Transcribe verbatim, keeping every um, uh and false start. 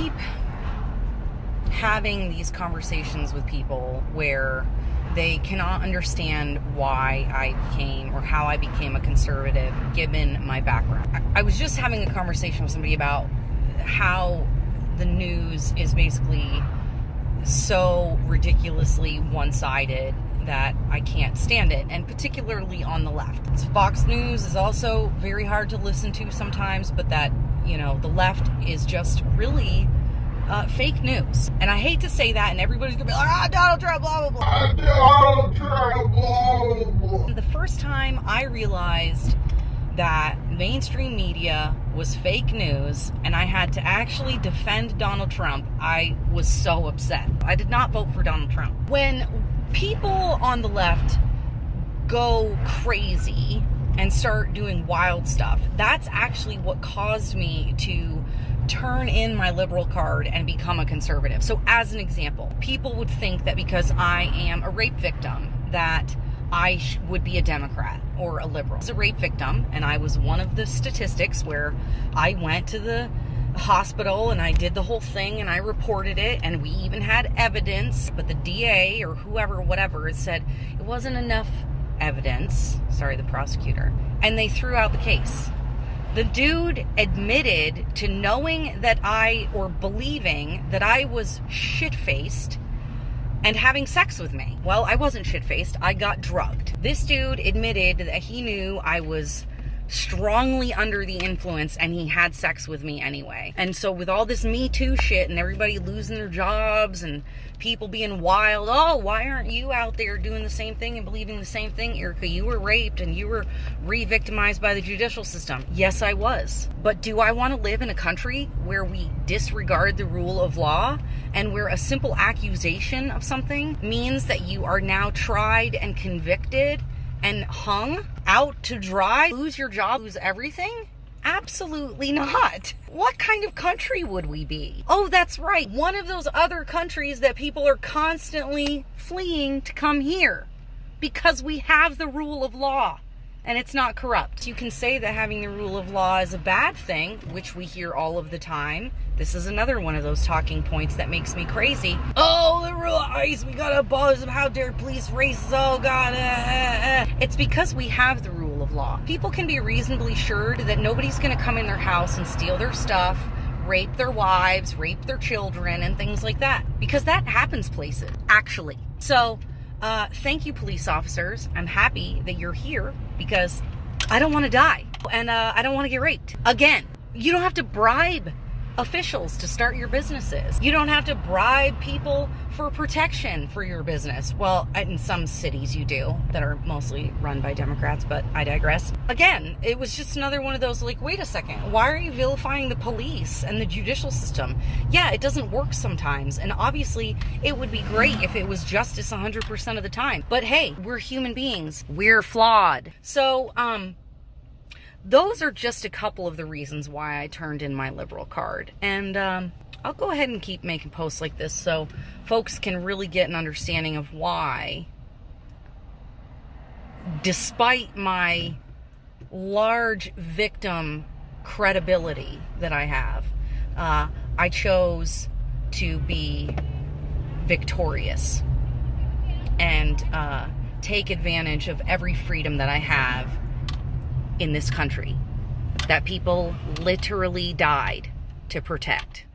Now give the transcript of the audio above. keep having these conversations with people where they cannot understand why I became or how I became a conservative given my background. I was just having a conversation with somebody about how the news is basically so ridiculously one-sided that I can't stand it, and particularly on the left. Fox News is also very hard to listen to sometimes, but that, you know, the left is just really Uh, fake news. And I hate to say that, and everybody's gonna be like, ah, Donald Trump, blah, blah, blah. Donald Trump, blah, blah, blah. The first time I realized that mainstream media was fake news and I had to actually defend Donald Trump, I was so upset. I did not vote for Donald Trump. When people on the left go crazy and start doing wild stuff, that's actually what caused me to turn in my liberal card and become a conservative. So as an example, people would think that because I am a rape victim that I sh would be a Democrat or a liberal. I was a rape victim, and I was one of the statistics where I went to the hospital and I did the whole thing and I reported it, and we even had evidence, but the D A or whoever, whatever, said it wasn't enough evidence. Sorry, the prosecutor. And they threw out the case. The dude admitted to knowing that I, or believing that I was shit-faced and having sex with me. Well, I wasn't shit-faced, I got drugged. This dude admitted that he knew I was strongly under the influence and he had sex with me anyway. And so with all this Me Too shit and everybody losing their jobs and people being wild, oh, why aren't you out there doing the same thing and believing the same thing, Erica? You were raped and you were re-victimized by the judicial system. Yes, I was. But do I want to live in a country where we disregard the rule of law and where a simple accusation of something means that you are now tried and convicted and hung out to dry, lose your job, lose everything? Absolutely not. What kind of country would we be? Oh, that's right, one of those other countries that people are constantly fleeing to come here because we have the rule of law and it's not corrupt. You can say that having the rule of law is a bad thing, which we hear all of the time. This is another one of those talking points that makes me crazy. Oh, the rule of ICE, we gotta abolish them, how dare police racists, oh God. Uh, uh. It's because we have the rule of law. People can be reasonably assured that nobody's gonna come in their house and steal their stuff, rape their wives, rape their children, and things like that, because that happens places, actually. So, uh, thank you, police officers. I'm happy that you're here, because I don't want to die, and uh, I don't want to get raped. Again, you don't have to bribe officials to start your businesses. You don't have to bribe people for protection for your business. Well, in some cities you do, that are mostly run by Democrats, but I digress. Again, it was just another one of those, like, wait a second, why are you vilifying the police and the judicial system? Yeah, it doesn't work sometimes, and obviously it would be great if it was justice one hundred percent of the time, but hey, we're human beings, we're flawed. So um those are just a couple of the reasons why I turned in my liberal card. And um, I'll go ahead and keep making posts like this so folks can really get an understanding of why, despite my large victim credibility that I have, uh, I chose to be victorious and uh, take advantage of every freedom that I have in this country that people literally died to protect.